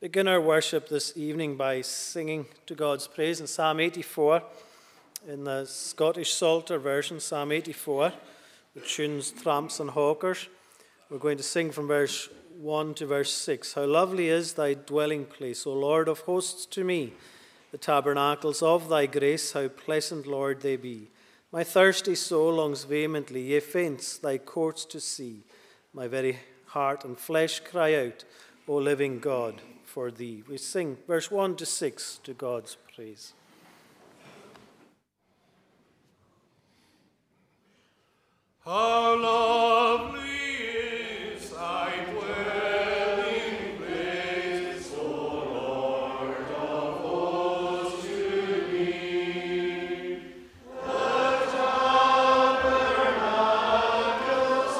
begin our worship this evening by singing to God's praise in Psalm 84, in the Scottish Psalter version, Psalm 84, the tunes Tramps and Hawkers. We're going to sing from verse 1 to verse 6. How lovely is thy dwelling place, O Lord of hosts, to me, the tabernacles of thy grace, how pleasant, Lord, they be. My thirsty soul longs vehemently, yea, faints thy courts to see. My very heart and flesh cry out, O living God, for thee. We sing verse 1 to 6 to God's praise. How lovely is thy dwelling place, O Lord of hosts, to me, the tabernacles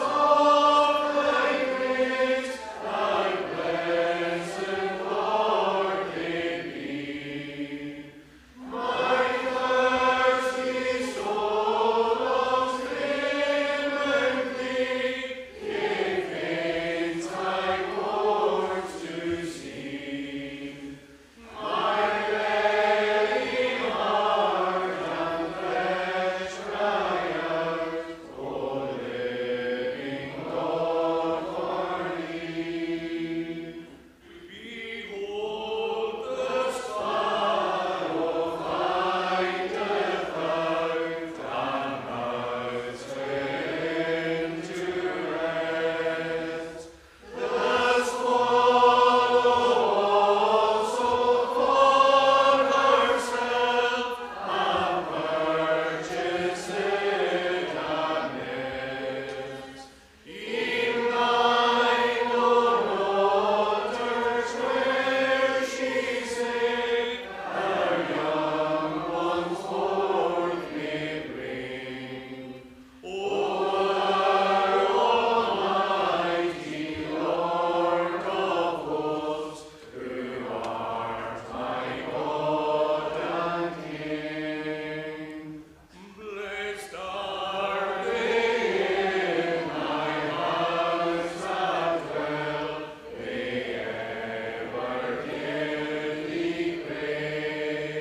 of thy grace, thy blessed Lord they be. My thirsty soul longs vehemently, yea, faints thy courts to see. My very heart and flesh cry out, O living God, for thee. Behold the sparrow findeth out, and lies therein to rest. The swallow also for herself hath purchased a nest. E'en thine own waters where she saith, her young ones forth may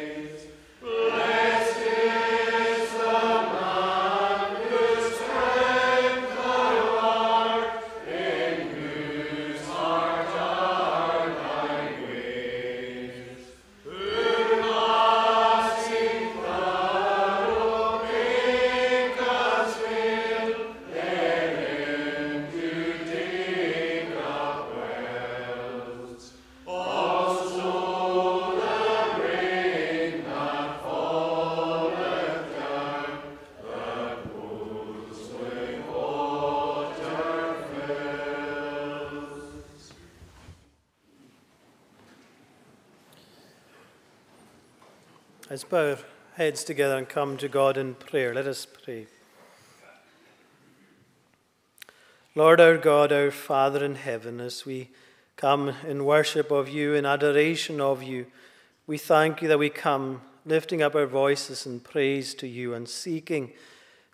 bring. O thou almighty Lord of hosts, who art my God and King, blessed are they in thy house that dwell, they ever give thee praise. Blessed is the man whose strength thou art, in whose heart are thy ways. Who lasting thou makest real, therein to dig up wells. Also the rain that falleth down, that pools with water fills. Let's bow our heads together and come to God in prayer. Let us pray. Lord our God, our Father in heaven, as we come in worship of you, in adoration of you, we thank you that we come lifting up our voices in praise to you and seeking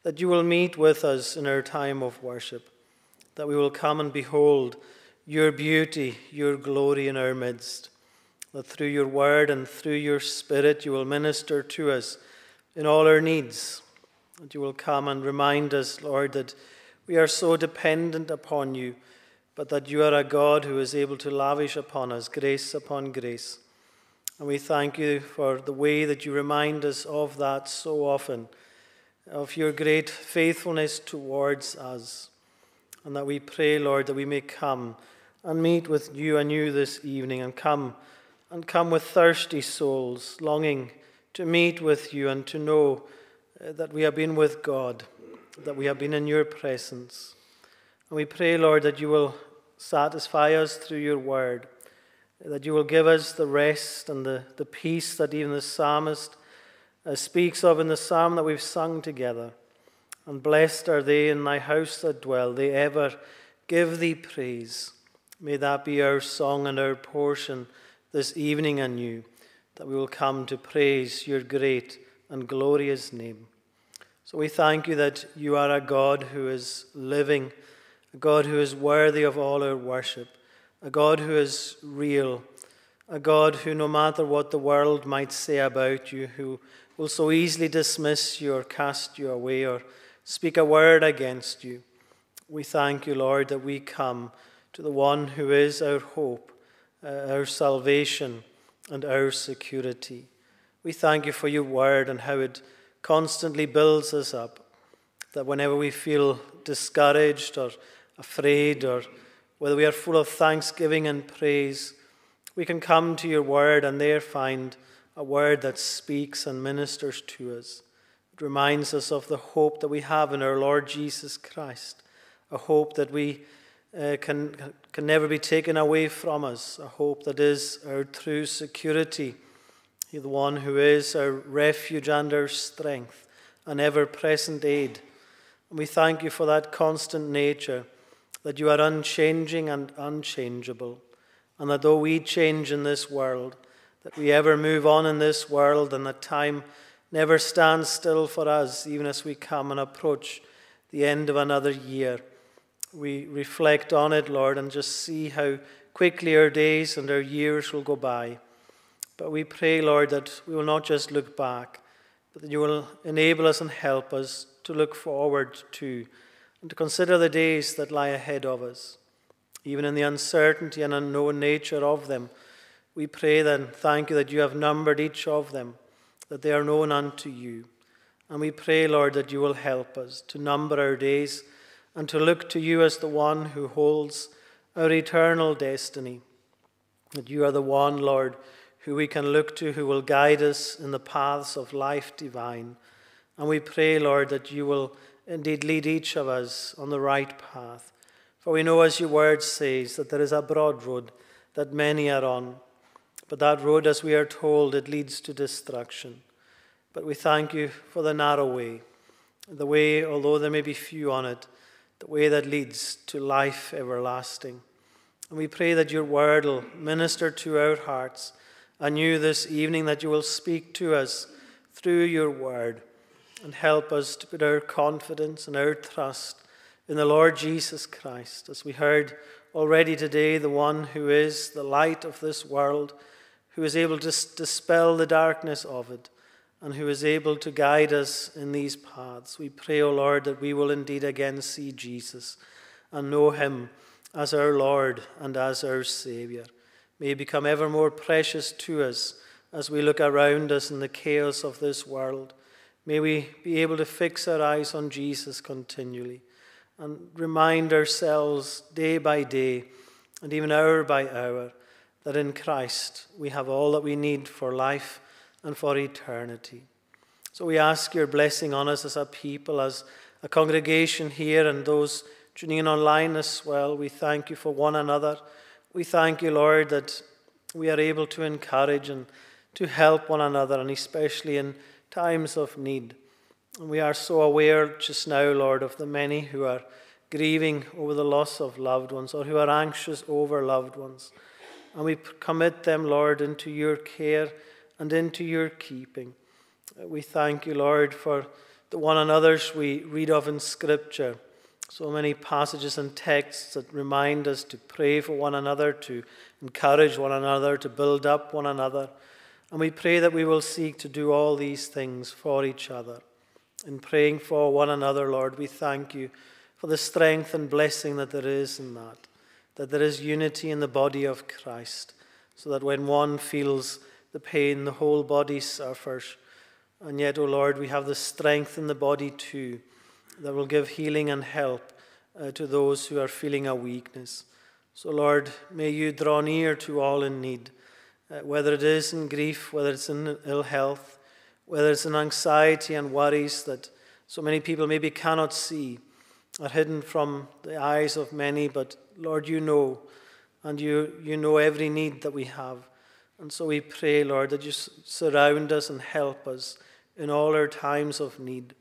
that you will meet with us in our time of worship, that we will come and behold your beauty, your glory in our midst, that through your word and through your spirit you will minister to us in all our needs, that you will come and remind us, Lord, that we are so dependent upon you, but that you are a God who is able to lavish upon us grace upon grace. And we thank you for the way that you remind us of that so often, of your great faithfulness towards us. And that we pray, Lord, that we may come and meet with you anew this evening, and come with thirsty souls, longing to meet with you and to know that we have been with God, that we have been in your presence. And we pray, Lord, that you will satisfy us through your word, that you will give us the rest and the peace that even the psalmist speaks of in the psalm that we've sung together. And blessed are they in thy house that dwell, they ever give thee praise. May that be our song and our portion this evening anew, that we will come to praise your great and glorious name. So we thank you that you are a God who is living, a God who is worthy of all our worship, a God who is real, a God who, no matter what the world might say about you, who will so easily dismiss you or cast you away or speak a word against you, we thank you, Lord, that we come to the one who is our hope, our salvation, and our security. We thank you for your word and how it constantly builds us up, that whenever we feel discouraged or afraid, or whether we are full of thanksgiving and praise, we can come to your word and there find a word that speaks and ministers to us. It reminds us of the hope that we have in our Lord Jesus Christ, a hope that we can never be taken away from us, a hope that is our true security. You're the one who is our refuge and our strength, an ever-present aid. And we thank you for that constant nature, that you are unchanging and unchangeable, and that though we change in this world, that we ever move on in this world, and that time never stands still for us, even as we come and approach the end of another year. We reflect on it, Lord, and just see how quickly our days and our years will go by. But we pray, Lord, that we will not just look back, but that you will enable us and help us to look forward to and to consider the days that lie ahead of us. Even in the uncertainty and unknown nature of them, we pray then, thank you that you have numbered each of them, that they are known unto you. And we pray, Lord, that you will help us to number our days and to look to you as the one who holds our eternal destiny, that you are the one, Lord, who we can look to, who will guide us in the paths of life divine. And we pray, Lord, that you will indeed lead each of us on the right path. For we know, as your word says, that there is a broad road that many are on. But that road, as we are told, it leads to destruction. But we thank you for the narrow way, the way, although there may be few on it, the way that leads to life everlasting. And we pray that your word will minister to our hearts anew this evening, that you will speak to us through your word and help us to put our confidence and our trust in the Lord Jesus Christ. As we heard already today, the one who is the light of this world, who is able to dispel the darkness of it, and who is able to guide us in these paths. We pray, O Lord, that we will indeed again see Jesus and know him as our Lord and as our Saviour. May he become ever more precious to us as we look around us in the chaos of this world. May we be able to fix our eyes on Jesus continually and remind ourselves day by day and even hour by hour that in Christ we have all that we need for life and for eternity. So we ask your blessing on us as a people, as a congregation here, and those tuning in online as well. We thank you for one another. We thank you, Lord, that we are able to encourage and to help one another, and especially in times of need. And we are so aware just now, Lord, of the many who are grieving over the loss of loved ones or who are anxious over loved ones. And we commit them, Lord, into your care and into your keeping. We thank you, Lord, for the one another's we read of in Scripture. So many passages and texts that remind us to pray for one another, to encourage one another, to build up one another. And we pray that we will seek to do all these things for each other. In praying for one another, Lord, we thank you for the strength and blessing that there is in that there is unity in the body of Christ, so that when one feels the pain, the whole body suffers. And yet, O Lord, we have the strength in the body too, that will give healing and help to those who are feeling a weakness. So, Lord, may you draw near to all in need, whether it is in grief, whether it's in ill health, whether it's in anxiety and worries that so many people maybe cannot see, are hidden from the eyes of many. But, Lord, you know, and you know every need that we have. And so we pray, Lord, that you surround us and help us in all our times of need.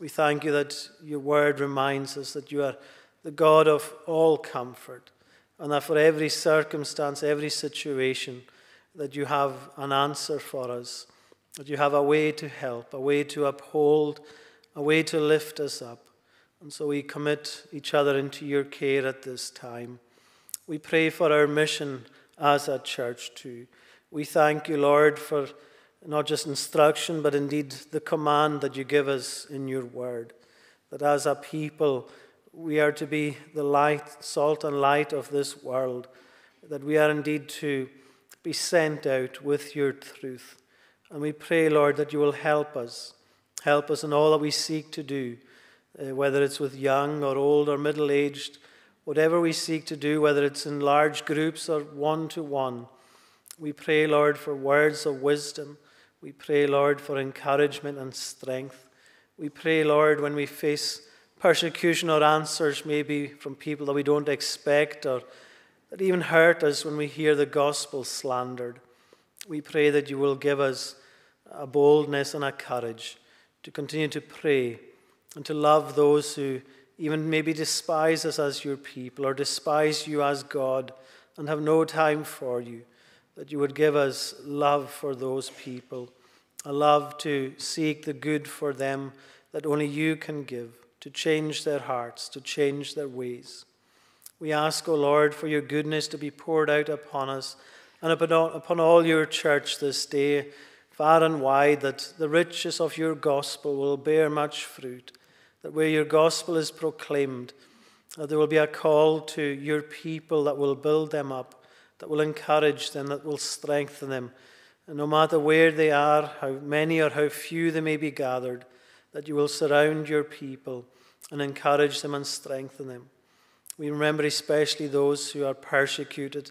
We thank you that your word reminds us that you are the God of all comfort, and that for every circumstance, every situation, that you have an answer for us, that you have a way to help, a way to uphold, a way to lift us up. And so we commit each other into your care at this time. We pray for our mission as a church too. We thank you, Lord, for not just instruction, but indeed the command that you give us in your word, that as a people we are to be the light, salt and light of this world, that we are indeed to be sent out with your truth. And we pray, Lord, that you will help us in all that we seek to do, whether it's with young or old or middle-aged, whatever we seek to do, whether it's in large groups or one-to-one. We pray, Lord, for words of wisdom. We pray, Lord, for encouragement and strength. We pray, Lord, when we face persecution or answers maybe from people that we don't expect or that even hurt us when we hear the gospel slandered. We pray that you will give us a boldness and a courage to continue to pray and to love those who even maybe despise us as your people or despise you as God and have no time for you, that you would give us love for those people, a love to seek the good for them that only you can give, to change their hearts, to change their ways. We ask, O Lord, for your goodness to be poured out upon us and upon all your church this day, far and wide, that the riches of your gospel will bear much fruit, that where your gospel is proclaimed, that there will be a call to your people that will build them up, that will encourage them, that will strengthen them. And no matter where they are, how many or how few they may be gathered, that you will surround your people and encourage them and strengthen them. We remember especially those who are persecuted,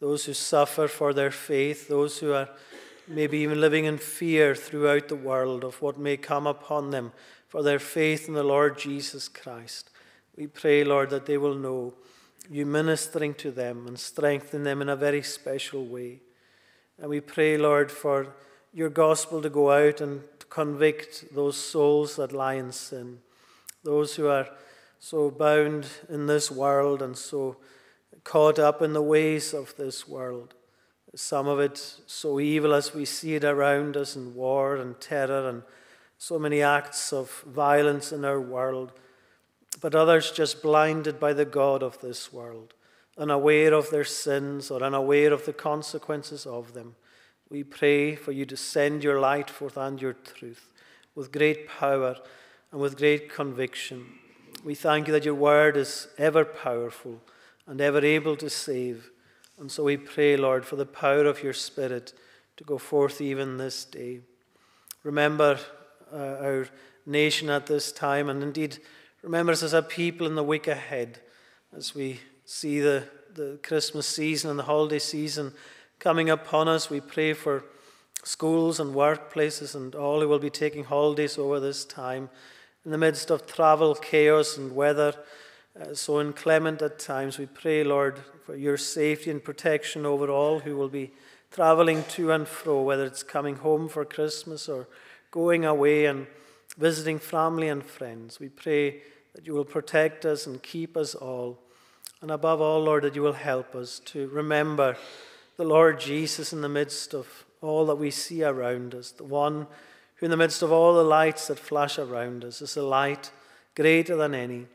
those who suffer for their faith, those who are maybe even living in fear throughout the world of what may come upon them for their faith in the Lord Jesus Christ. We pray, Lord, that they will know you ministering to them and strengthen them in a very special way. And we pray, Lord, for your gospel to go out and to convict those souls that lie in sin, those who are so bound in this world and so caught up in the ways of this world. Some of it so evil as we see it around us in war and terror and so many acts of violence in our world, but others just blinded by the god of this world, unaware of their sins or unaware of the consequences of them. We pray for you to send your light forth and your truth with great power and with great conviction. We thank you that your word is ever powerful and ever able to save. And so we pray, Lord, for the power of your Spirit to go forth even this day. Remember our nation at this time, and indeed remember us as a people in the week ahead as we see the Christmas season and the holiday season coming upon us. We pray for schools and workplaces and all who will be taking holidays over this time in the midst of travel, chaos and weather so inclement at times. We pray, Lord, for your safety and protection over all who will be traveling to and fro, whether it's coming home for Christmas or going away and visiting family and friends. We pray that you will protect us and keep us all. And above all, Lord, that you will help us to remember the Lord Jesus in the midst of all that we see around us, the one who in the midst of all the lights that flash around us is a light greater than any,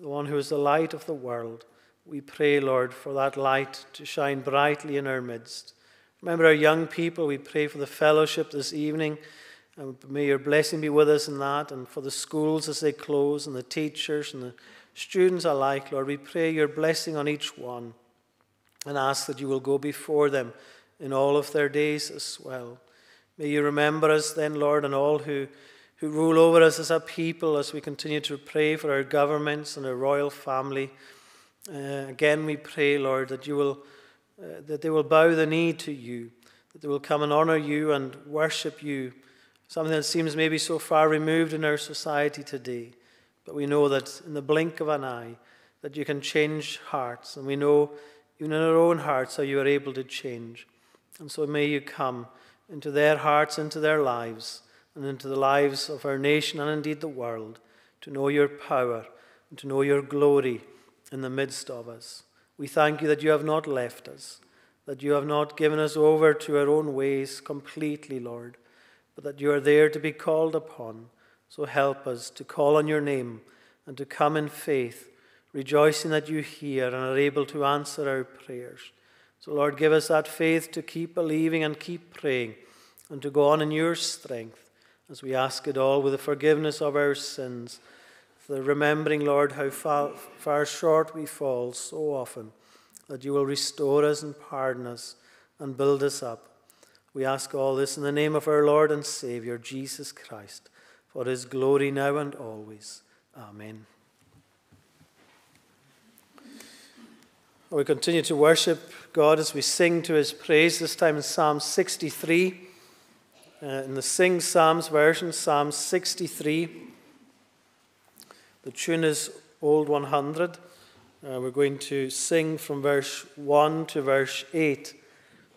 the one who is the light of the world. We pray, Lord, for that light to shine brightly in our midst. Remember our young people. We pray for the fellowship this evening, and may your blessing be with us in that, and for the schools as they close, and the teachers and the students alike. Lord, we pray your blessing on each one and ask that you will go before them in all of their days as well. May you remember us then, Lord, and all who rule over us as a people as we continue to pray for our governments and our royal family. Again, we pray, Lord, that you will that they will bow the knee to you, that they will come and honor you and worship you, something that seems maybe so far removed in our society today. But we know that in the blink of an eye, that you can change hearts, and we know even in our own hearts how you are able to change. And so may you come into their hearts, into their lives, and into the lives of our nation and indeed the world, to know your power and to know your glory in the midst of us. We thank you that you have not left us, that you have not given us over to our own ways completely, Lord, but that you are there to be called upon. So help us to call on your name and to come in faith, rejoicing that you hear and are able to answer our prayers, So, Lord, give us that faith to keep believing and keep praying and to go on in your strength as we ask it all with the forgiveness of our sins, the remembering, Lord, how far short we fall so often, that you will restore us and pardon us and build us up. We ask all this in the name of our Lord and Savior, Jesus Christ, for his glory now and always. Amen. We continue to worship God as we sing to his praise, this time in Psalm 63. In the Sing Psalms version, Psalm 63. The tune is Old 100. We're going to sing from verse 1 to verse 8.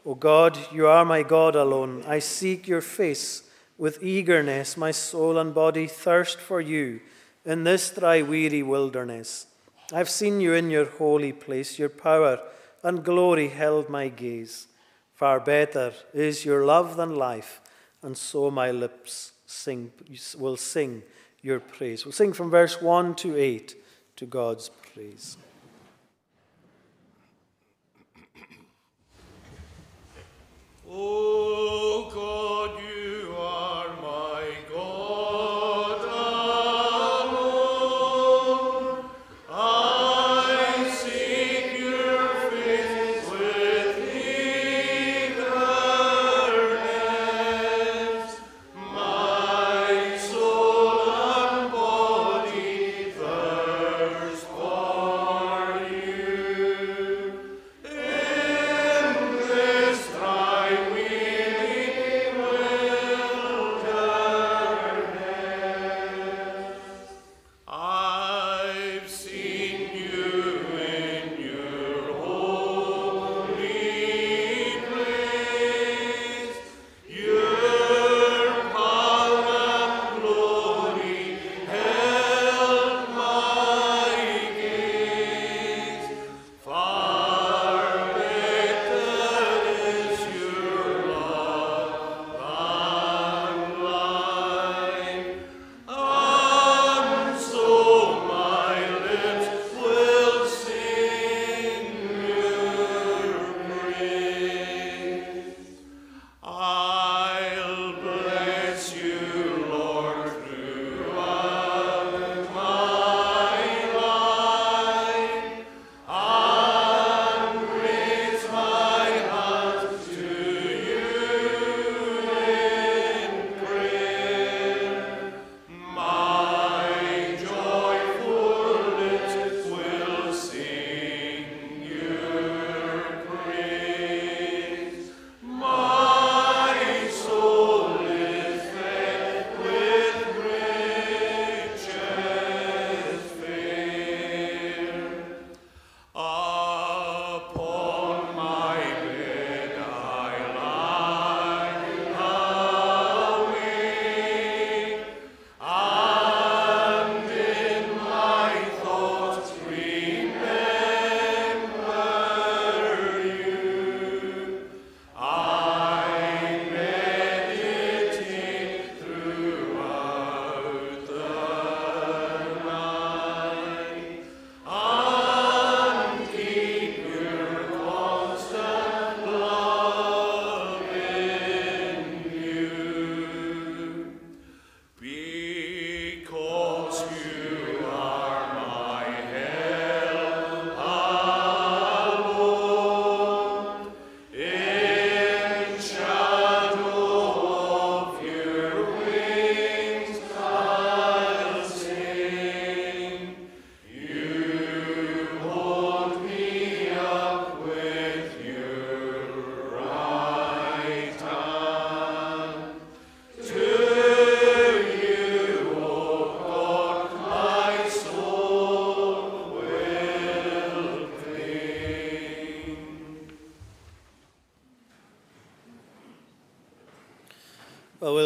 O God, you are my God alone. I seek your face with eagerness. My soul and body thirst for you in this dry, weary wilderness. I've seen you in your holy place, your power and glory held my gaze. Far better is your love than life, and so my lips will sing your praise. We'll sing from verse 1 to 8 to God's praise. O God, you are my God.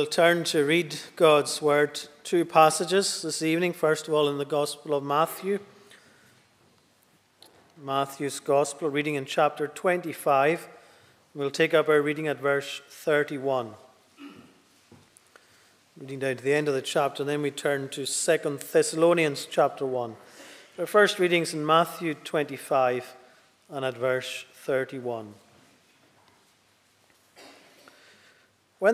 Turn to read God's word. Two passages this evening. First of all, in the Gospel of Matthew. Matthew's Gospel, reading in chapter 25. We'll take up our reading at verse 31. Reading down to the end of the chapter, and then we turn to Second Thessalonians chapter 1. Our first readings in Matthew 25 and at verse 31. When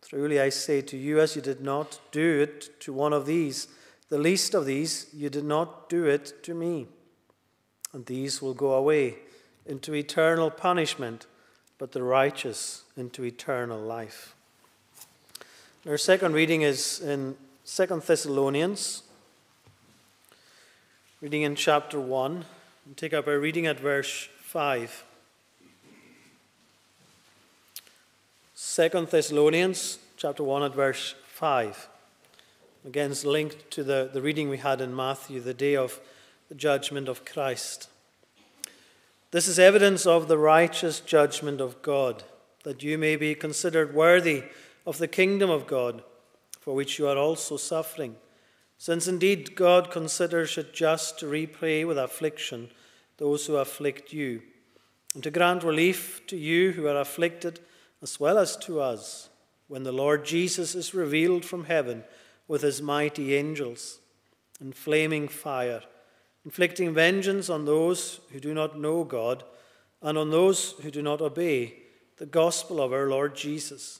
"Truly I say to you, as you did not do it to one of these, the least of these, you did not do it to me." And these will go away into eternal punishment, but the righteous into eternal life. Our second reading is in Second Thessalonians, reading in chapter 1. We'll take up our reading at verse 5. Second Thessalonians, chapter 1 at verse 5. Again, it's linked to the reading we had in Matthew, the day of the judgment of Christ. "This is evidence of the righteous judgment of God, that you may be considered worthy of the kingdom of God, for which you are also suffering, since indeed God considers it just to repay with affliction those who afflict you, and to grant relief to you who are afflicted, as well as to us, when the Lord Jesus is revealed from heaven with his mighty angels, in flaming fire, inflicting vengeance on those who do not know God, and on those who do not obey the gospel of our Lord Jesus.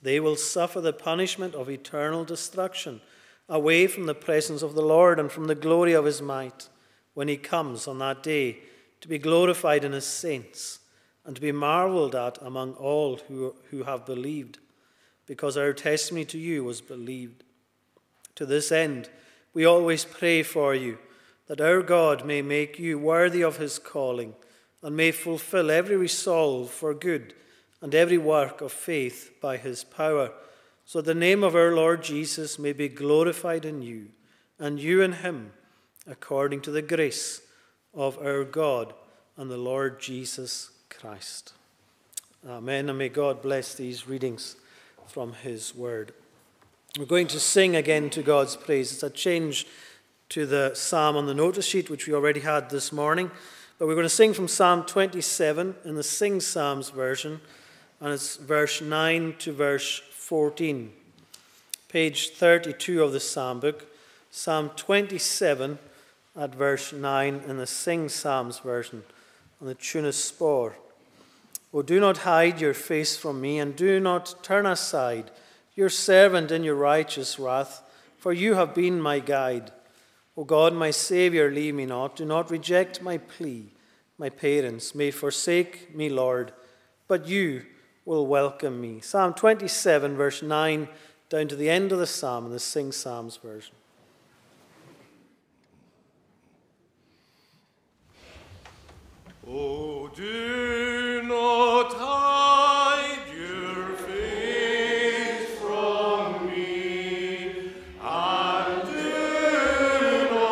They will suffer the punishment of eternal destruction, away from the presence of the Lord and from the glory of his might, when he comes on that day to be glorified in his saints, and to be marveled at among all who have believed, because our testimony to you was believed. To this end, we always pray for you, that our God may make you worthy of his calling, and may fulfill every resolve for good, and every work of faith by his power, so the name of our Lord Jesus may be glorified in you, and you in him, according to the grace of our God and the Lord Jesus Christ." Amen, and may God bless these readings from his word. We're going to sing again to God's praise. It's a change to the psalm on the notice sheet, which we already had this morning, but we're going to sing from Psalm 27 in the Sing Psalms version, and it's verse 9 to verse 14. Page 32 of the Psalm book, Psalm 27 at verse 9 in the Sing Psalms version, on the Tunis Spore. "Oh, do not hide your face from me, and do not turn aside your servant in your righteous wrath, for you have been my guide. O God, my Saviour, leave me not. Do not reject my plea. My parents may forsake me, Lord, but you will welcome me." Psalm 27, verse 9, down to the end of the psalm, in the Sing Psalms version. "Oh, do not hide your face from me, and do not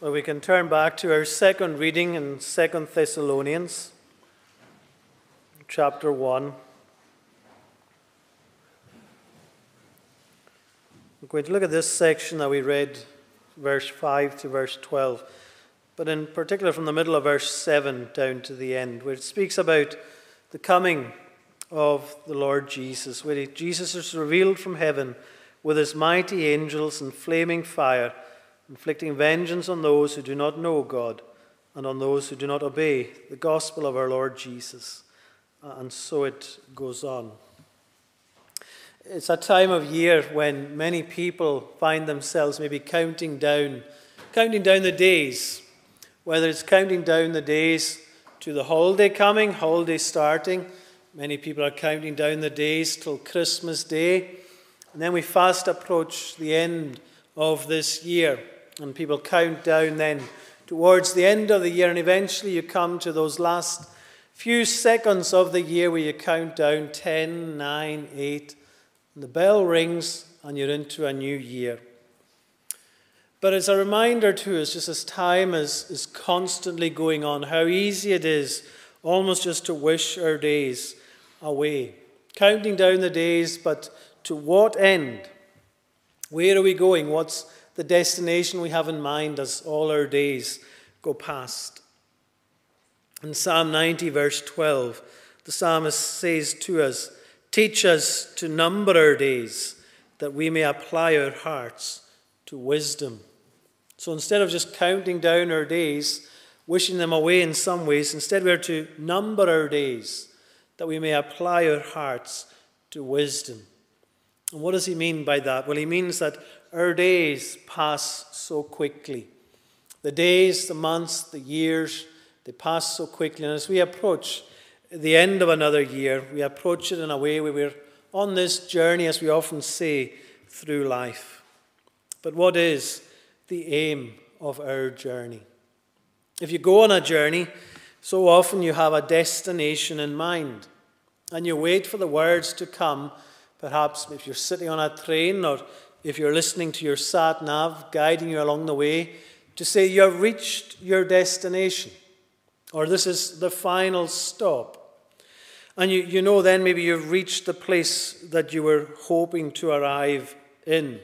Well, we can turn back to our second reading in Second Thessalonians, chapter 1. We're going to look at this section that we read, verse 5 to verse 12, but in particular from the middle of verse 7 down to the end, where it speaks about the coming of the Lord Jesus, where Jesus is revealed from heaven with his mighty angels in flaming fire, inflicting vengeance on those who do not know God and on those who do not obey the gospel of our Lord Jesus. And so it goes on. It's a time of year when many people find themselves maybe counting down the days, whether it's counting down the days to the holiday coming, holiday starting. Many people are counting down the days till Christmas Day. And then we fast approach the end of this year. And people count down then towards the end of the year. And eventually you come to those last few seconds of the year where you count down 10, 9, 8. And the bell rings and you're into a new year. But it's a reminder to us, just as time is constantly going on, how easy it is almost just to wish our days away. Counting down the days, but to what end? Where are we going? What's the destination we have in mind as all our days go past? In Psalm 90, verse 12, the psalmist says to us, "Teach us to number our days, that we may apply our hearts to wisdom." So instead of just counting down our days, wishing them away in some ways, instead we are to number our days, that we may apply our hearts to wisdom. And what does he mean by that? Well, he means that our days pass so quickly. The days, the months, the years, they pass so quickly. And as we approach the end of another year, we approach it in a way where we're on this journey, as we often say, through life. But what is the aim of our journey? If you go on a journey, so often you have a destination in mind, and you wait for the words to come. Perhaps if you're sitting on a train or if you're listening to your sat-nav guiding you along the way, to say you've reached your destination or this is the final stop. And you know then maybe you've reached the place that you were hoping to arrive in.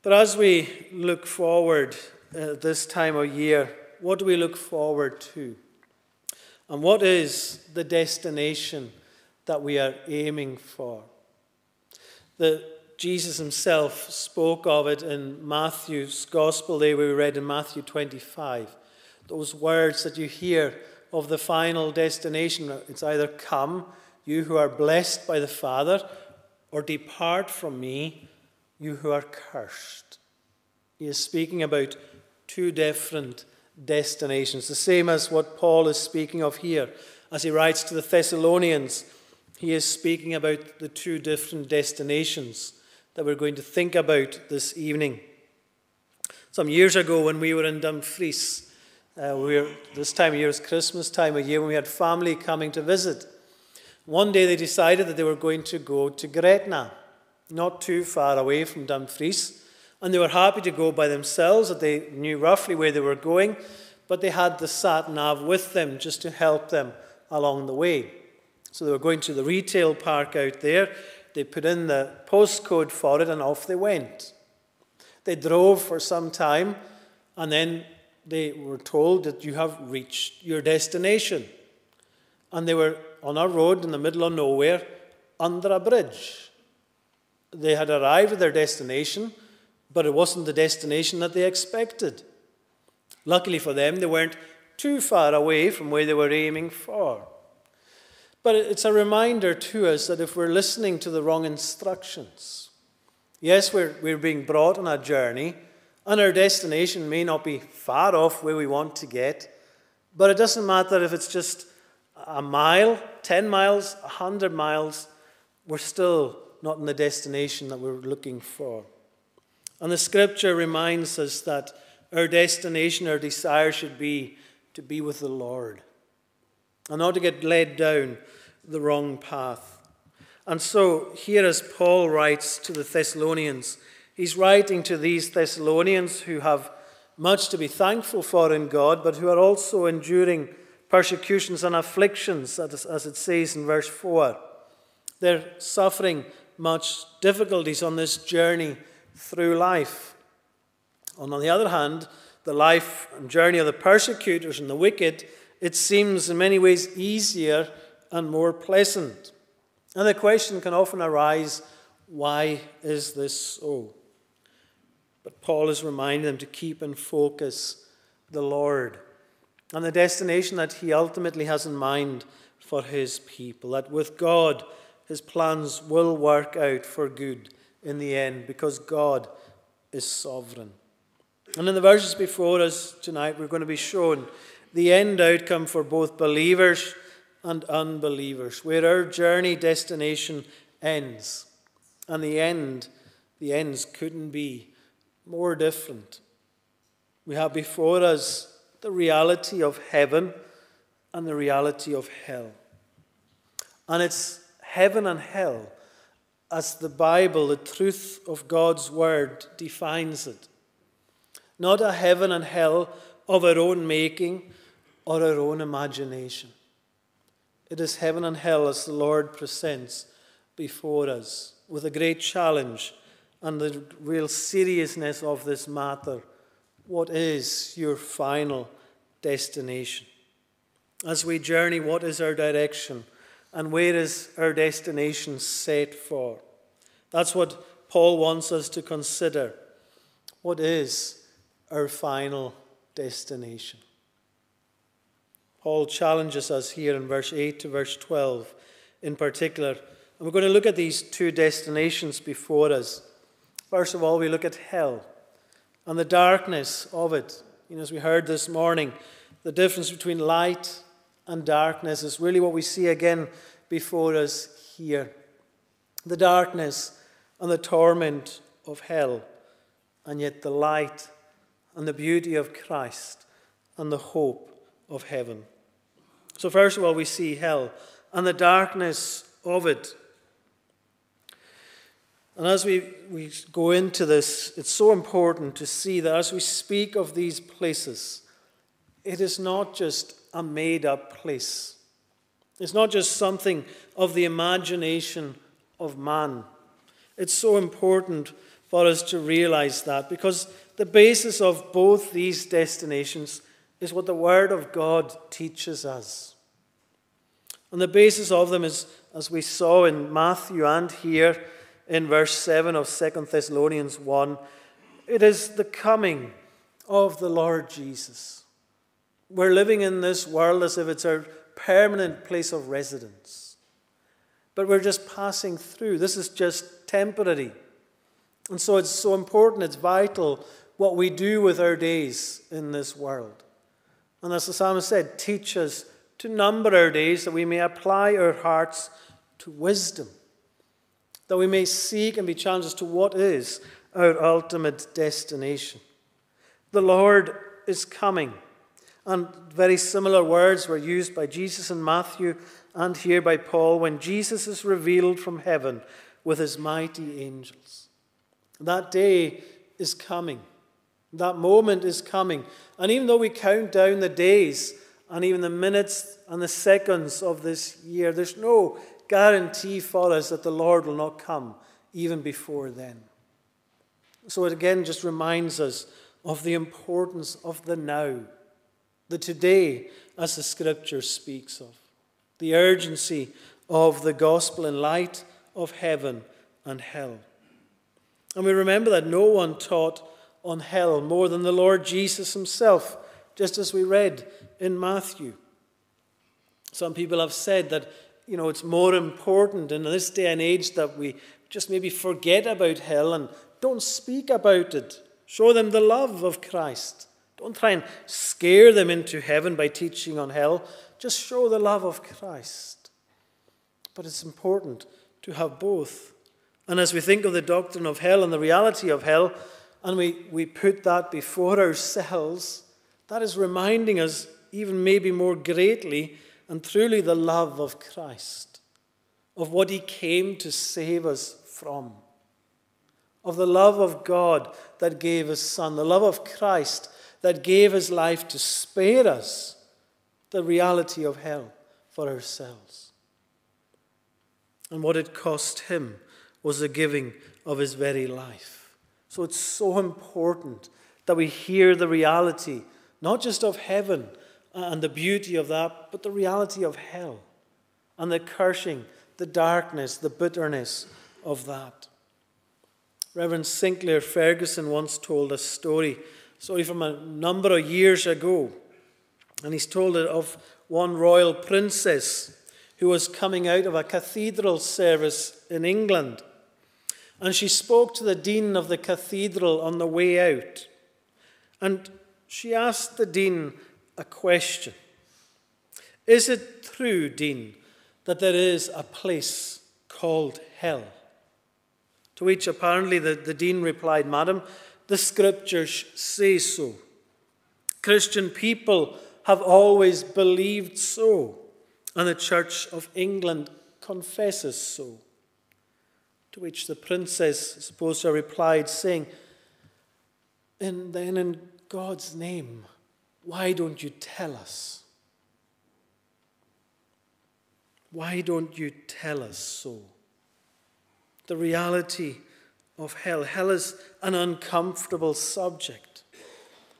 But as we look forward this time of year, what do we look forward to? And what is the destination that we are aiming for? Jesus himself spoke of it in Matthew's gospel there we read in Matthew 25. Those words that you hear of the final destination, it's either "Come, you who are blessed by the Father," or "Depart from me, you who are cursed." He is speaking about two different destinations, the same as what Paul is speaking of here. As he writes to the Thessalonians, he is speaking about the two different destinations that we're going to think about this evening. Some years ago when we were in Dumfries, this time of year is Christmas time of year, when we had family coming to visit. One day they decided that they were going to go to Gretna, not too far away from Dumfries, and they were happy to go by themselves, that they knew roughly where they were going, but they had the sat-nav with them just to help them along the way. So they were going to the retail park out there. They put in the postcode for it and off they went. They drove for some time and then they were told that you have reached your destination. And they were on a road in the middle of nowhere under a bridge. They had arrived at their destination, but it wasn't the destination that they expected. Luckily for them, they weren't too far away from where they were aiming for. But it's a reminder to us that if we're listening to the wrong instructions, yes, we're being brought on a journey, and our destination may not be far off where we want to get, but it doesn't matter if it's just a mile, 10 miles, 100 miles, we're still not in the destination that we're looking for. And the scripture reminds us that our destination, our desire should be to be with the Lord and not to get led down the wrong path. And so here, as Paul writes to the Thessalonians, he's writing to these Thessalonians who have much to be thankful for in God, but who are also enduring persecutions and afflictions, as it says in verse 4. They're suffering much difficulties on this journey through life. And on the other hand, the life and journey of the persecutors and the wicked, it seems in many ways easier and more pleasant. And the question can often arise, why is this so? But Paul is reminding them to keep in focus the Lord and the destination that he ultimately has in mind for his people, that with God, his plans will work out for good in the end because God is sovereign. And in the verses before us tonight, we're going to be shown the end outcome for both believers and unbelievers, where our journey destination ends. And the ends couldn't be more different. We have before us the reality of heaven and the reality of hell. And it's heaven and hell as the Bible, the truth of God's word, defines it. Not a heaven and hell of our own making or our own imagination. It is heaven and hell as the Lord presents before us with a great challenge and the real seriousness of this matter. What is your final destination? As we journey, what is our direction? And where is our destination set for? That's what Paul wants us to consider. What is our final destination? Paul challenges us here in verse 8 to verse 12 in particular. And we're going to look at these two destinations before us. First of all, we look at hell and the darkness of it. You know, as we heard this morning, the difference between light and darkness is really what we see again before us here. The darkness and the torment of hell, and yet the light and the beauty of Christ and the hope of heaven. So first of all, we see hell and the darkness of it. And as we go into this, it's so important to see that as we speak of these places, it is not just a made-up place. It's not just something of the imagination of man. It's so important for us to realize that, because the basis of both these destinations is what the Word of God teaches us. And the basis of them is, as we saw in Matthew and here, in verse 7 of 2 Thessalonians 1, it is the coming of the Lord Jesus. We're living in this world as if it's our permanent place of residence. But we're just passing through. This is just temporary. And so it's so important, it's vital what we do with our days in this world. And as the psalmist said, teach us to number our days that we may apply our hearts to wisdom, that we may seek and be challenged as to what is our ultimate destination. The Lord is coming. And very similar words were used by Jesus in Matthew and here by Paul when Jesus is revealed from heaven with his mighty angels. That day is coming. That moment is coming. And even though we count down the days and even the minutes and the seconds of this year, there's no guarantee for us that the Lord will not come even before then. So it again just reminds us of the importance of the now, the today, as the Scripture speaks of, the urgency of the gospel in light of heaven and hell. And we remember that no one taught on hell more than the Lord Jesus himself, just as we read in Matthew. Some people have said that, you know, it's more important in this day and age that we just maybe forget about hell and don't speak about it. Show them the love of Christ. Don't try and scare them into heaven by teaching on hell. Just show the love of Christ. But it's important to have both. And as we think of the doctrine of hell and the reality of hell, and we put that before ourselves, that is reminding us even maybe more greatly and truly the love of Christ, of what he came to save us from, of the love of God that gave his Son, the love of Christ that gave his life to spare us the reality of hell for ourselves. And what it cost him was the giving of his very life. So it's so important that we hear the reality, not just of heaven and the beauty of that, but the reality of hell and the cursing, the darkness, the bitterness of that. Reverend Sinclair Ferguson once told a story from a number of years ago, and he's told it of one royal princess who was coming out of a cathedral service in England, and she spoke to the dean of the cathedral on the way out, and she asked the dean a question. Is it true, Dean, that there is a place called hell? To which apparently the dean replied, Madam, the scriptures say so. Christian people have always believed so, and the Church of England confesses so. To which the princess, I suppose, replied, saying, and then in God's name, why don't you tell us? Why don't you tell us so? The reality of hell. Hell is an uncomfortable subject.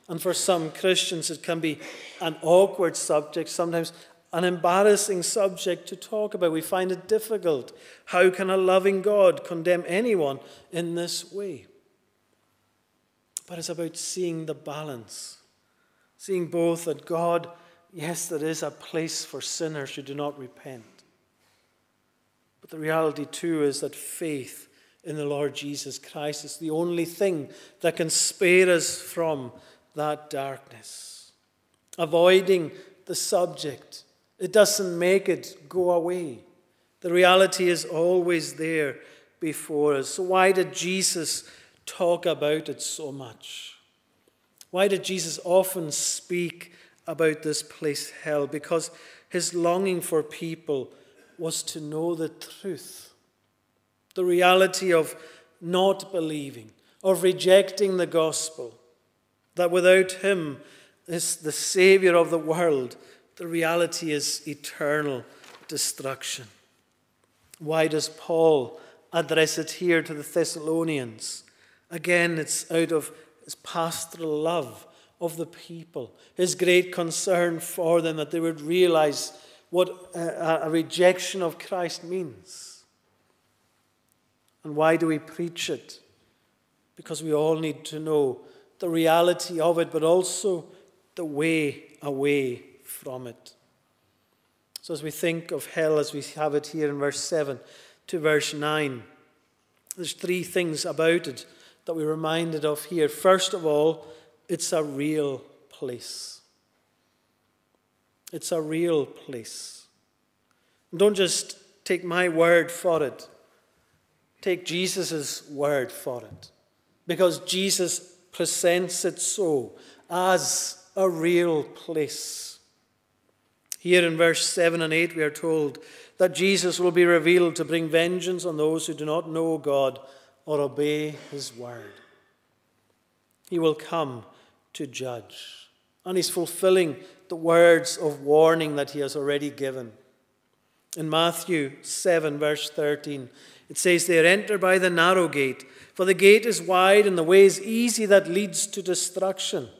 And for some Christians, it can be an awkward subject, sometimes an embarrassing subject to talk about. We find it difficult. How can a loving God condemn anyone in this way? But it's about seeing the balance. Seeing both that God, yes, there is a place for sinners who do not repent. But the reality too is that faith in the Lord Jesus Christ is the only thing that can spare us from that darkness. Avoiding the subject, it doesn't make it go away. The reality is always there before us. So why did Jesus talk about it so much? Why did Jesus often speak about this place, hell? Because his longing for people was to know the truth, the reality of not believing, of rejecting the gospel, that without him, as the Savior of the world, the reality is eternal destruction. Why does Paul address it here to the Thessalonians? Again, it's out of his pastoral love of the people, his great concern for them, that they would realize what a rejection of Christ means. And why do we preach it? Because we all need to know the reality of it, but also the way away from it. So as we think of hell, as we have it here in verse 7 to verse 9, there's three things about it that we're reminded of here. First of all, it's a real place. It's a real place. And don't just take my word for it. Take Jesus' word for it. Because Jesus presents it so, as a real place. Here in verse 7 and 8 we are told that Jesus will be revealed to bring vengeance on those who do not know God or obey his word. He will come to judge. And he's fulfilling the words of warning that he has already given. In Matthew 7, verse 13, it says, "They enter by the narrow gate, for the gate is wide and the way is easy that leads to destruction,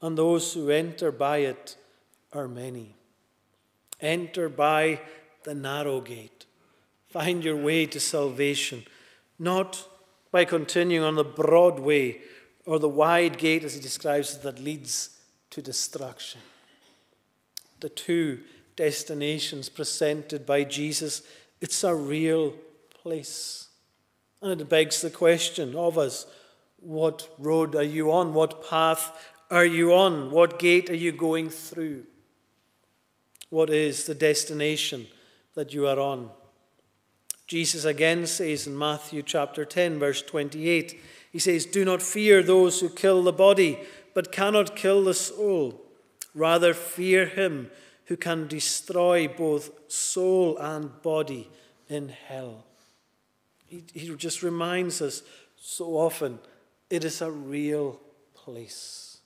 and those who enter by it are many." Enter by the narrow gate. Find your way to salvation. Not by continuing on the broad way or the wide gate, as he describes it, that leads to destruction. The two destinations presented by Jesus, it's a real place. And it begs the question of us, what road are you on? What path are you on? What gate are you going through? What is the destination that you are on? Jesus again says in Matthew chapter 10, verse 28, he says, "Do not fear those who kill the body, but cannot kill the soul. Rather fear him who can destroy both soul and body in hell." He just reminds us so often, it is a real place.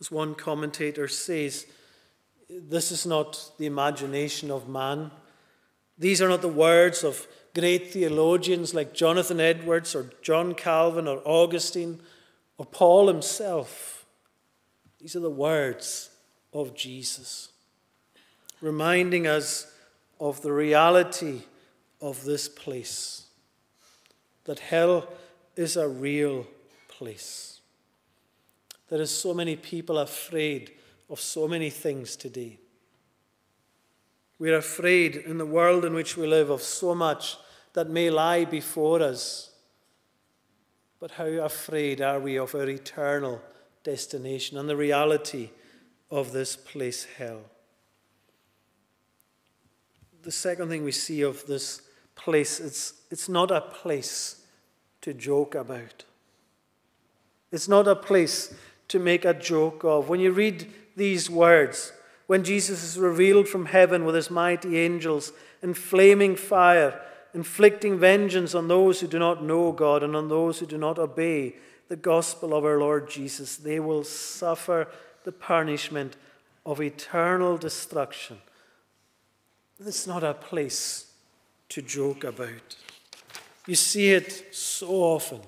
As one commentator says, this is not the imagination of man. These are not the words of great theologians like Jonathan Edwards or John Calvin or Augustine or Paul himself. These are the words of Jesus, reminding us of the reality of this place, that hell is a real place. There is so many people afraid of so many things today. We are afraid in the world in which we live of so much that may lie before us. But how afraid are we of our eternal destination and the reality of this place, hell? The second thing we see of this place, it's not a place to joke about. It's not a place to make a joke of. When you read these words, when Jesus is revealed from heaven with his mighty angels in flaming fire, inflicting vengeance on those who do not know God and on those who do not obey the gospel of our Lord Jesus, they will suffer the punishment of eternal destruction. It's not a place to joke about. You see it so often,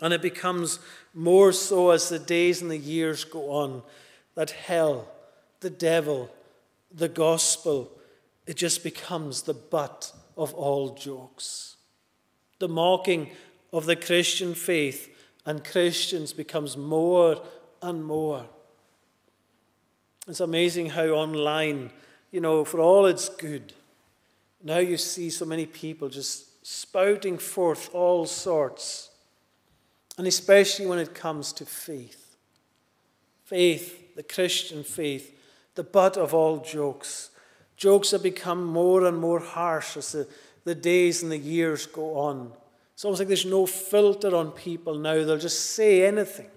and it becomes more so as the days and the years go on, that hell, the devil, the gospel, it just becomes the butt of all jokes. The mocking of the Christian faith and Christians becomes more and more. It's amazing how online, for all it's good, now you see so many people just spouting forth all sorts, and especially when it comes to faith. Faith, the Christian faith, the butt of all jokes. Jokes that become more and more harsh as the days and the years go on. It's almost like there's no filter on people now. They'll just say anything.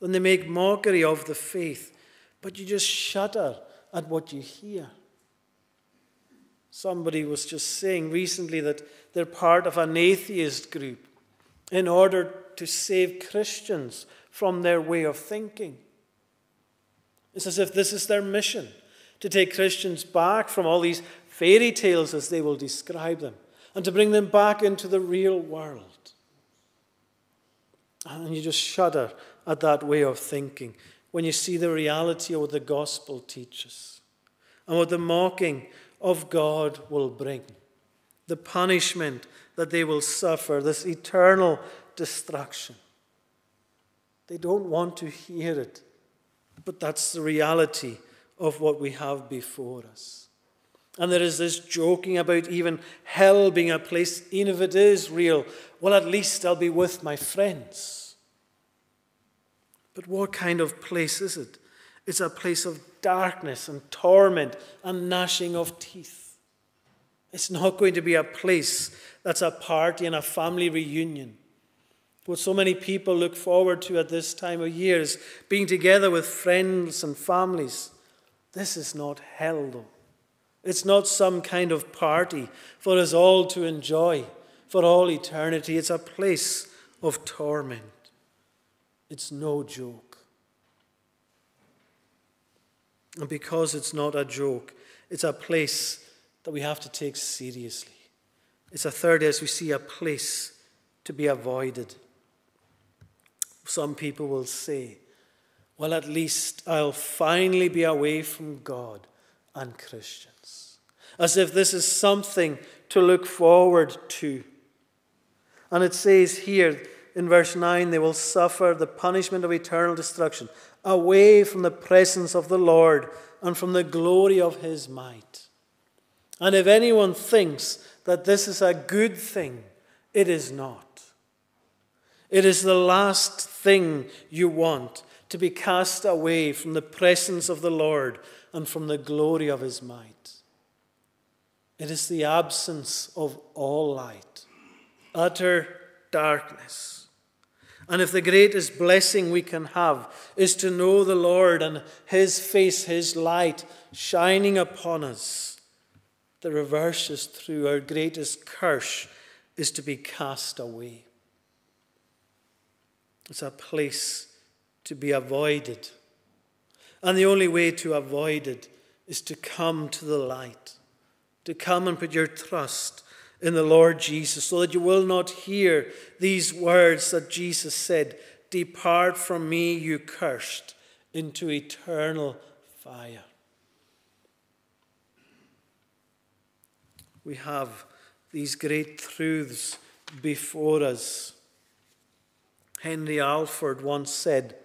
Then they make mockery of the faith. But you just shudder at what you hear. Somebody was just saying recently that they're part of an atheist group in order to save Christians from their way of thinking. It's as if this is their mission, to take Christians back from all these fairy tales, as they will describe them, and to bring them back into the real world. And you just shudder at that way of thinking when you see the reality of what the gospel teaches and what the mocking of God will bring, the punishment that they will suffer, this eternal destruction. They don't want to hear it, but that's the reality of what we have before us. And there is this joking about even hell being a place, even if it is real, well, at least I'll be with my friends. But what kind of place is it? It's a place of darkness and torment and gnashing of teeth. It's not going to be a place that's a party and a family reunion. What so many people look forward to at this time of year is being together with friends and families. This is not hell, though. It's not some kind of party for us all to enjoy for all eternity. It's a place of torment. It's no joke. And because it's not a joke, it's a place that we have to take seriously. It's a third, as we see, a place to be avoided. Some people will say, well, at least I'll finally be away from God and Christians, as if this is something to look forward to. And it says here in verse 9, they will suffer the punishment of eternal destruction, away from the presence of the Lord and from the glory of his might. And if anyone thinks that this is a good thing, it is not. It is the last thing you want, to be cast away from the presence of the Lord and from the glory of his might. It is the absence of all light, utter darkness. And if the greatest blessing we can have is to know the Lord and his face, his light shining upon us, the reverse is true. Our greatest curse is to be cast away. It's a place to be avoided. And the only way to avoid it is to come to the light, to come and put your trust in the Lord Jesus, so that you will not hear these words that Jesus said, "Depart from me, you cursed, into eternal fire." We have these great truths before us. Henry Alford once said,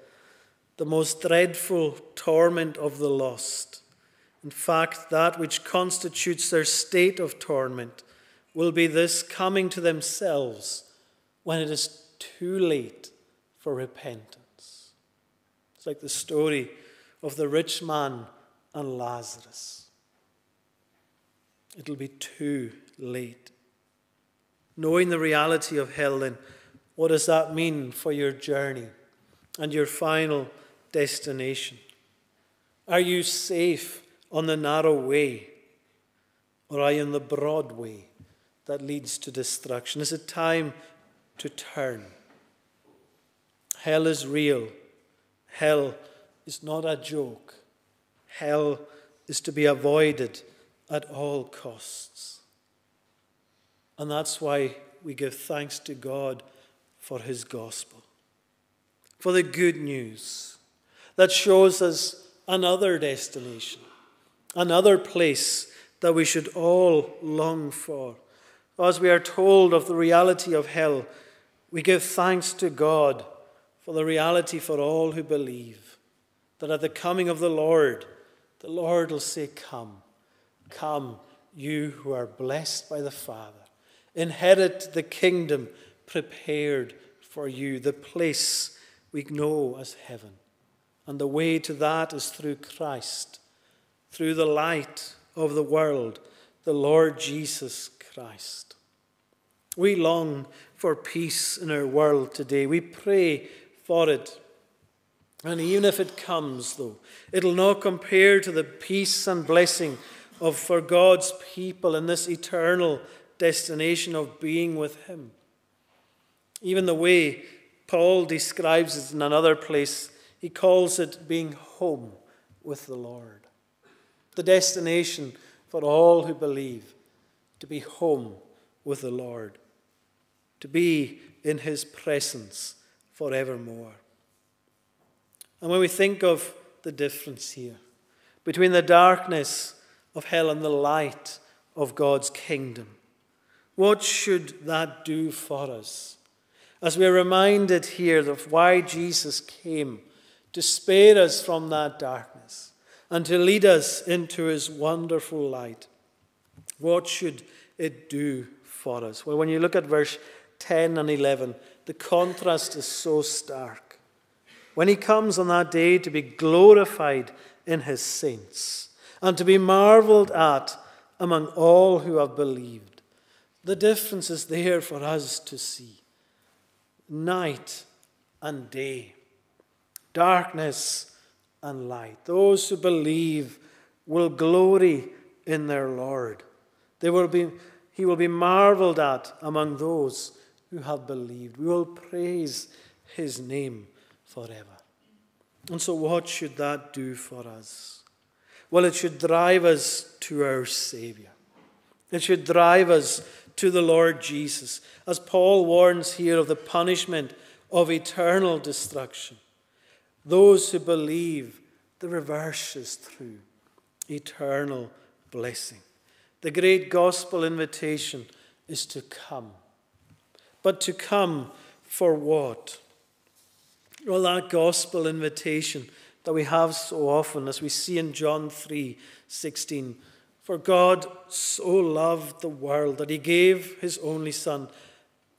"The most dreadful torment of the lost, in fact, that which constitutes their state of torment, will be this coming to themselves when it is too late for repentance." It's like the story of the rich man and Lazarus. It'll be too late. Knowing the reality of hell, then, what does that mean for your journey and your final destination? Are you safe on the narrow way, or are you on the broad way that leads to destruction? Is it time to turn? Hell is real. Hell is not a joke. Hell is to be avoided at all costs. And that's why we give thanks to God for his gospel, for the good news that shows us another destination, another place that we should all long for. As we are told of the reality of hell, we give thanks to God for the reality for all who believe, that at the coming of the Lord will say, "Come, come, you who are blessed by the Father. Inherit the kingdom prepared for you," the place we know as heaven. And the way to that is through Christ, through the light of the world, the Lord Jesus Christ. We long for peace in our world today. We pray for it. And even if it comes, though, it'll not compare to the peace and blessing of for God's people in this eternal destination of being with him. Even the way Paul describes it in another place, he calls it being home with the Lord. The destination for all who believe, to be home with the Lord, to be in his presence forevermore. And when we think of the difference here between the darkness of hell and the light of God's kingdom, what should that do for us? As we are reminded here of why Jesus came, to spare us from that darkness and to lead us into his wonderful light, what should it do for us? Well, when you look at verse 10 and 11, the contrast is so stark. When he comes on that day to be glorified in his saints and to be marveled at among all who have believed, the difference is there for us to see. Night and day, darkness and light. Those who believe will glory in their Lord. He will be marveled at among those who have believed. We will praise his name forever. And so what should that do for us? Well, it should drive us to our Savior. It should drive us to the Lord Jesus, as Paul warns here of the punishment of eternal destruction. Those who believe, the reverse is true, eternal blessing. The great gospel invitation is to come. But to come for what? Well, that gospel invitation that we have so often, as we see in John 3:16. "For God so loved the world that he gave his only Son,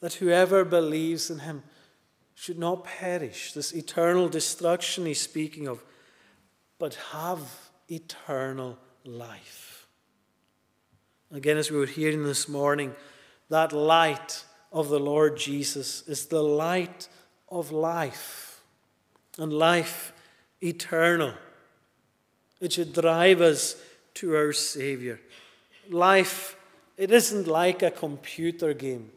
that whoever believes in him should not perish," this eternal destruction he's speaking of, "but have eternal life." Again, as we were hearing this morning, that light of the Lord Jesus is the light of life, and life eternal. It should drive us to our Savior. Life, it isn't like a computer game.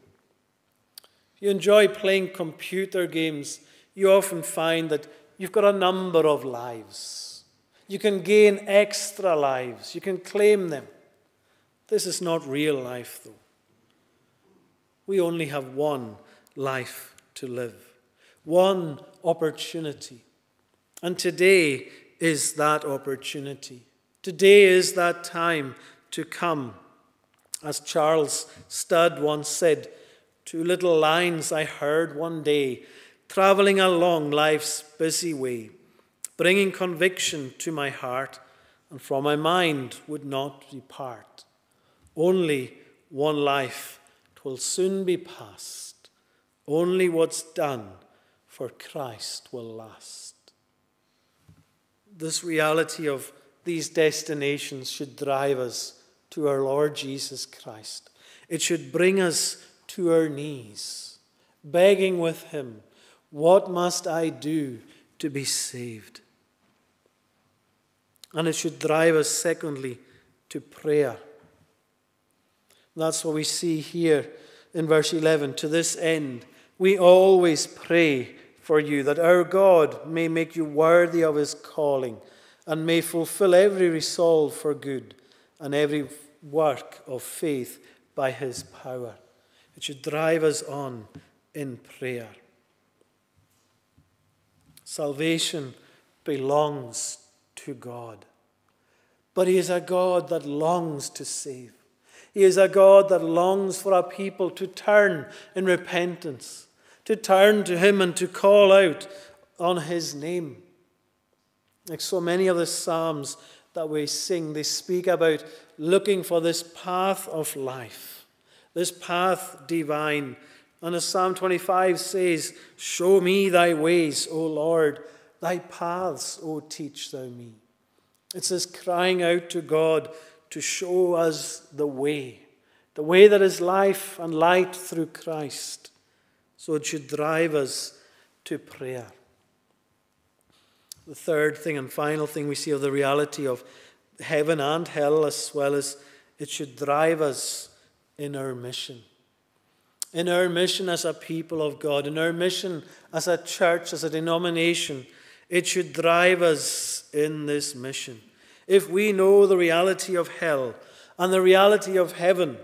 If you enjoy playing computer games, you often find that you've got a number of lives. You can gain extra lives. You can claim them. This is not real life, though. We only have one life to live, one opportunity. And today is that opportunity. Today is that time to come. As Charles Studd once said, two little lines I heard one day, travelling along life's busy way, bringing conviction to my heart, and from my mind would not depart. Only one life, 'twill soon be past. Only what's done for Christ will last. This reality of these destinations should drive us to our Lord Jesus Christ. It should bring us to our knees, begging with him, what must I do to be saved? And it should drive us, secondly, to prayer. That's what we see here in verse 11. To this end, we always pray for you, that our God may make you worthy of his calling and may fulfill every resolve for good and every work of faith by his power. It should drive us on in prayer. Salvation belongs to God. But he is a God that longs to save. He is a God that longs for a people to turn in repentance, to turn to him and to call out on his name. Like so many of the Psalms that we sing, they speak about looking for this path of life, this path divine. And as Psalm 25 says, show me thy ways, O Lord, thy paths, O teach thou me. It's this crying out to God to show us the way that is life and light through Christ. So it should drive us to prayer. The third thing and final thing we see of the reality of heaven and hell, as well as it should drive us in our mission. In our mission as a people of God, in our mission as a church, as a denomination, it should drive us in this mission. If we know the reality of hell and the reality of heaven,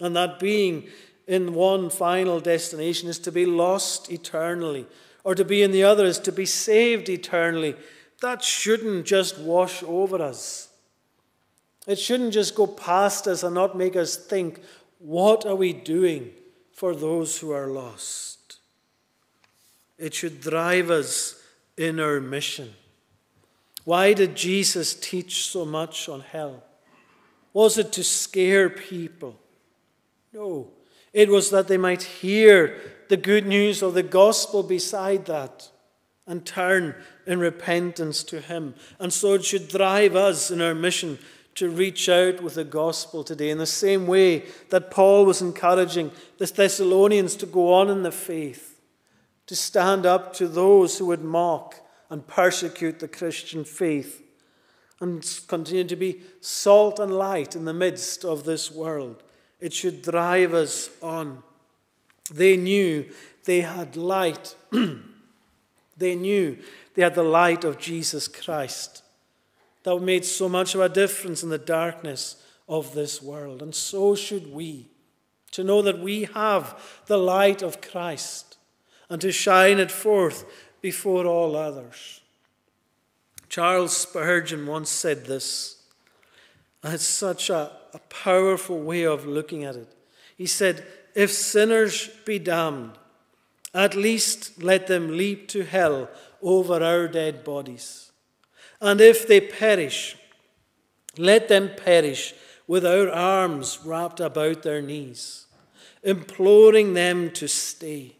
and that being in one final destination is to be lost eternally, or to be in the other is to be saved eternally, that shouldn't just wash over us. It shouldn't just go past us and not make us think, what are we doing for those who are lost? It should drive us in our mission. Why did Jesus teach so much on hell? Was it to scare people? No. It was that they might hear the good news of the gospel beside that and turn in repentance to him. And so it should drive us in our mission to reach out with the gospel today in the same way that Paul was encouraging the Thessalonians to go on in the faith, to stand up to those who would mock and persecute the Christian faith, and continue to be salt and light in the midst of this world. It should drive us on. They knew they had light. They knew they had the light of Jesus Christ that made so much of a difference in the darkness of this world. And so should we, to know that we have the light of Christ and to shine it forth before all others. Charles Spurgeon once said this, and it's such a powerful way of looking at it. He said, if sinners be damned, at least let them leap to hell over our dead bodies. And if they perish, let them perish with our arms wrapped about their knees, imploring them to stay.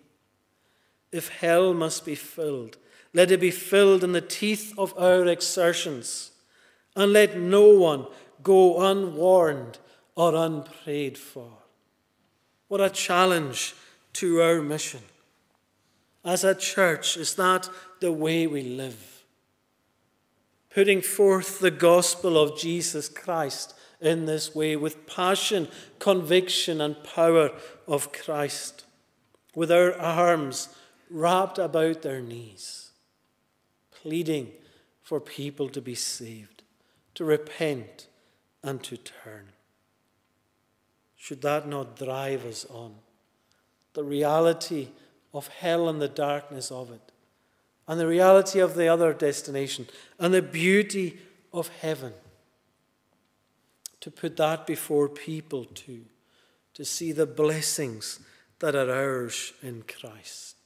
If hell must be filled, let it be filled in the teeth of our exertions, and let no one go unwarned or unprayed for. What a challenge to our mission. As a church, is that the way we live? Putting forth the gospel of Jesus Christ in this way with passion, conviction, and power of Christ, with our arms wrapped about their knees. pleading for people to be saved, to repent and to turn. Should that not drive us on? The reality of hell and the darkness of it, and the reality of the other destination, and the beauty of heaven. To put that before people too, to see the blessings that are ours in Christ.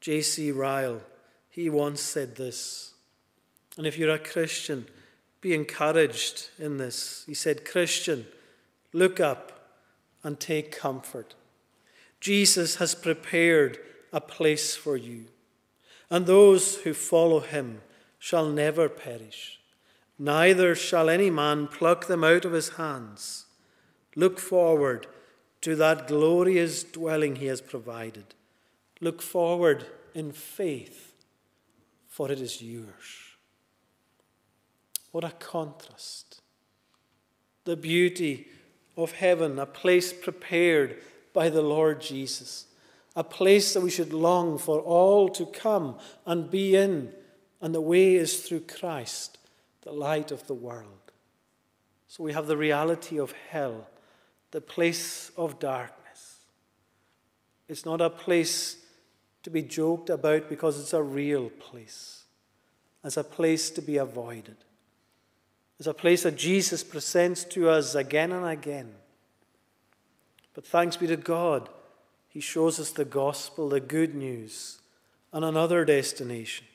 J.C. Ryle, he once said this, and if you're a Christian, be encouraged in this. He said, Christian, look up and take comfort. Jesus has prepared a place for you, and those who follow him shall never perish. Neither shall any man pluck them out of his hands. Look forward to that glorious dwelling he has provided. Look forward in faith, for it is yours. What a contrast. The beauty of heaven, a place prepared by the Lord Jesus, a place that we should long for all to come and be in, and the way is through Christ, the light of the world. So we have the reality of hell, the place of darkness. It's not a place to be joked about because it's a real place. It's a place to be avoided. It's a place that Jesus presents to us again and again. But thanks be to God, he shows us the gospel, the good news, and another destination,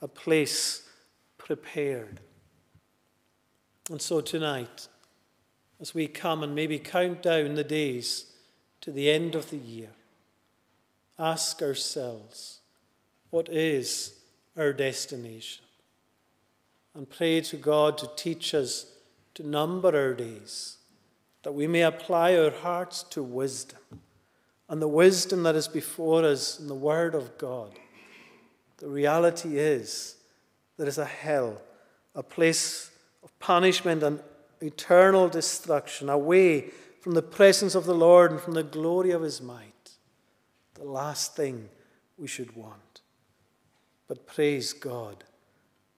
a place prepared. And so tonight, as we come and maybe count down the days to the end of the year, ask ourselves, what is our destination? And pray to God to teach us to number our days, that we may apply our hearts to wisdom, and the wisdom that is before us in the Word of God. The reality is there is a hell, a place of punishment and eternal destruction, away from the presence of the Lord and from the glory of his might. The last thing we should want. But praise God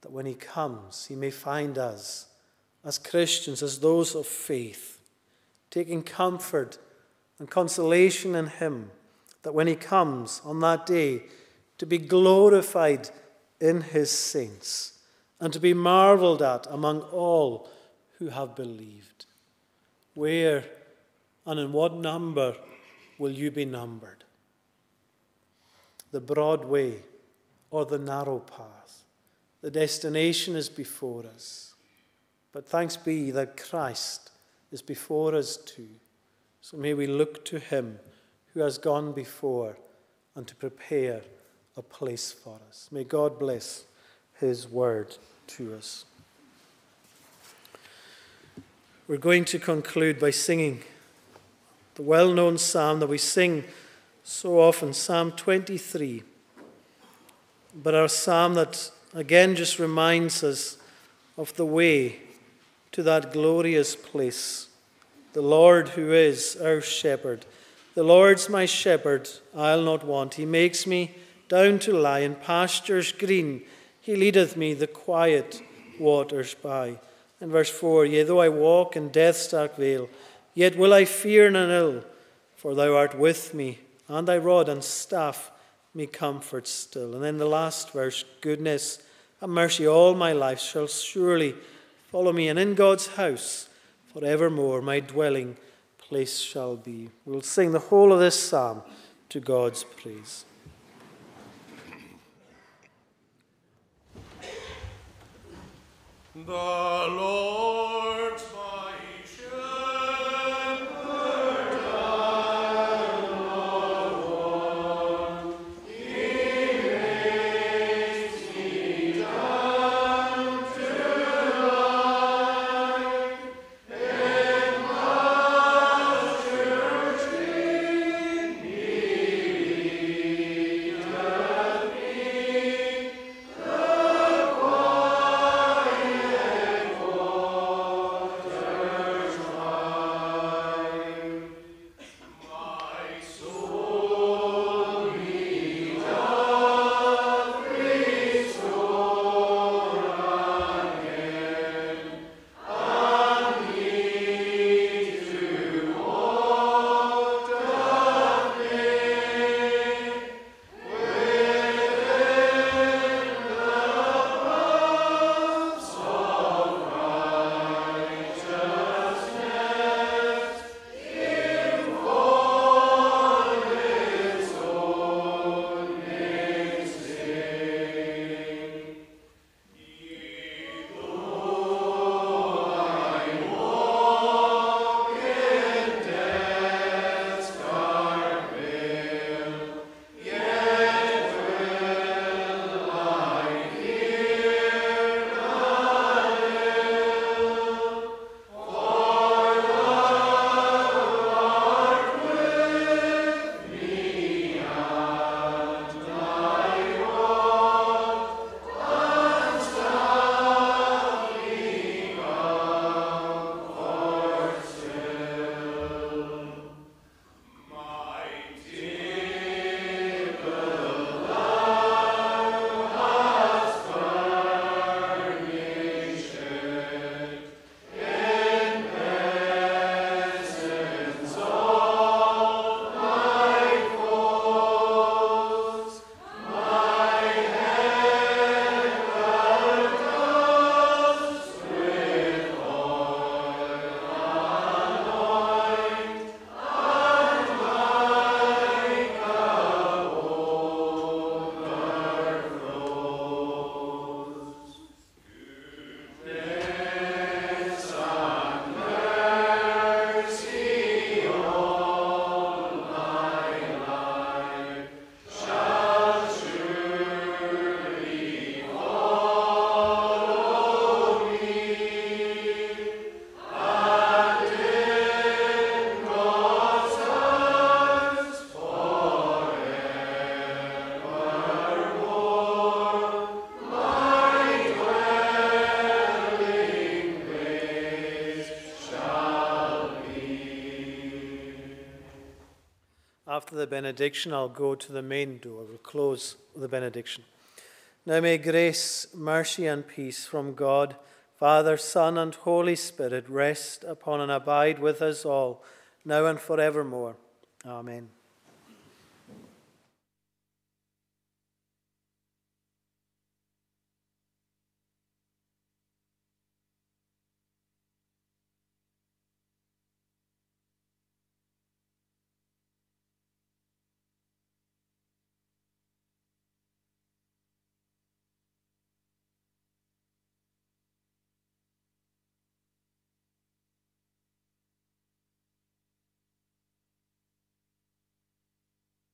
that when he comes, he may find us as Christians, as those of faith, taking comfort and consolation in him, that when he comes on that day to be glorified in his saints and to be marveled at among all who have believed. Where and in what number will you be numbered? The broad way or the narrow path? The destination is before us. But thanks be that Christ is before us too. So may we look to him who has gone before and to prepare a place for us. May God bless his word to us. We're going to conclude by singing the well-known psalm that we sing so often, Psalm 23. But our psalm that again just reminds us of the way to that glorious place. The Lord who is our shepherd. The Lord's my shepherd, I'll not want. He makes me down to lie in pastures green. He leadeth me the quiet waters by. And verse 4, yea, though I walk in death's dark vale, yet will I fear none ill, for thou art with me, and thy rod and staff me comfort still. And then the last verse, goodness and mercy all my life shall surely follow me, and in God's house forevermore my dwelling place shall be. We'll sing the whole of this psalm to God's praise. The Lord's my shepherd, I'll not want. He makes me down to lie in pastures green. He leadeth me the quiet waters. After the benediction, I'll go to the main door. We'll close the benediction. Now may grace, mercy, and peace from God, Father, Son, and Holy Spirit rest upon and abide with us all, now and forevermore. Amen.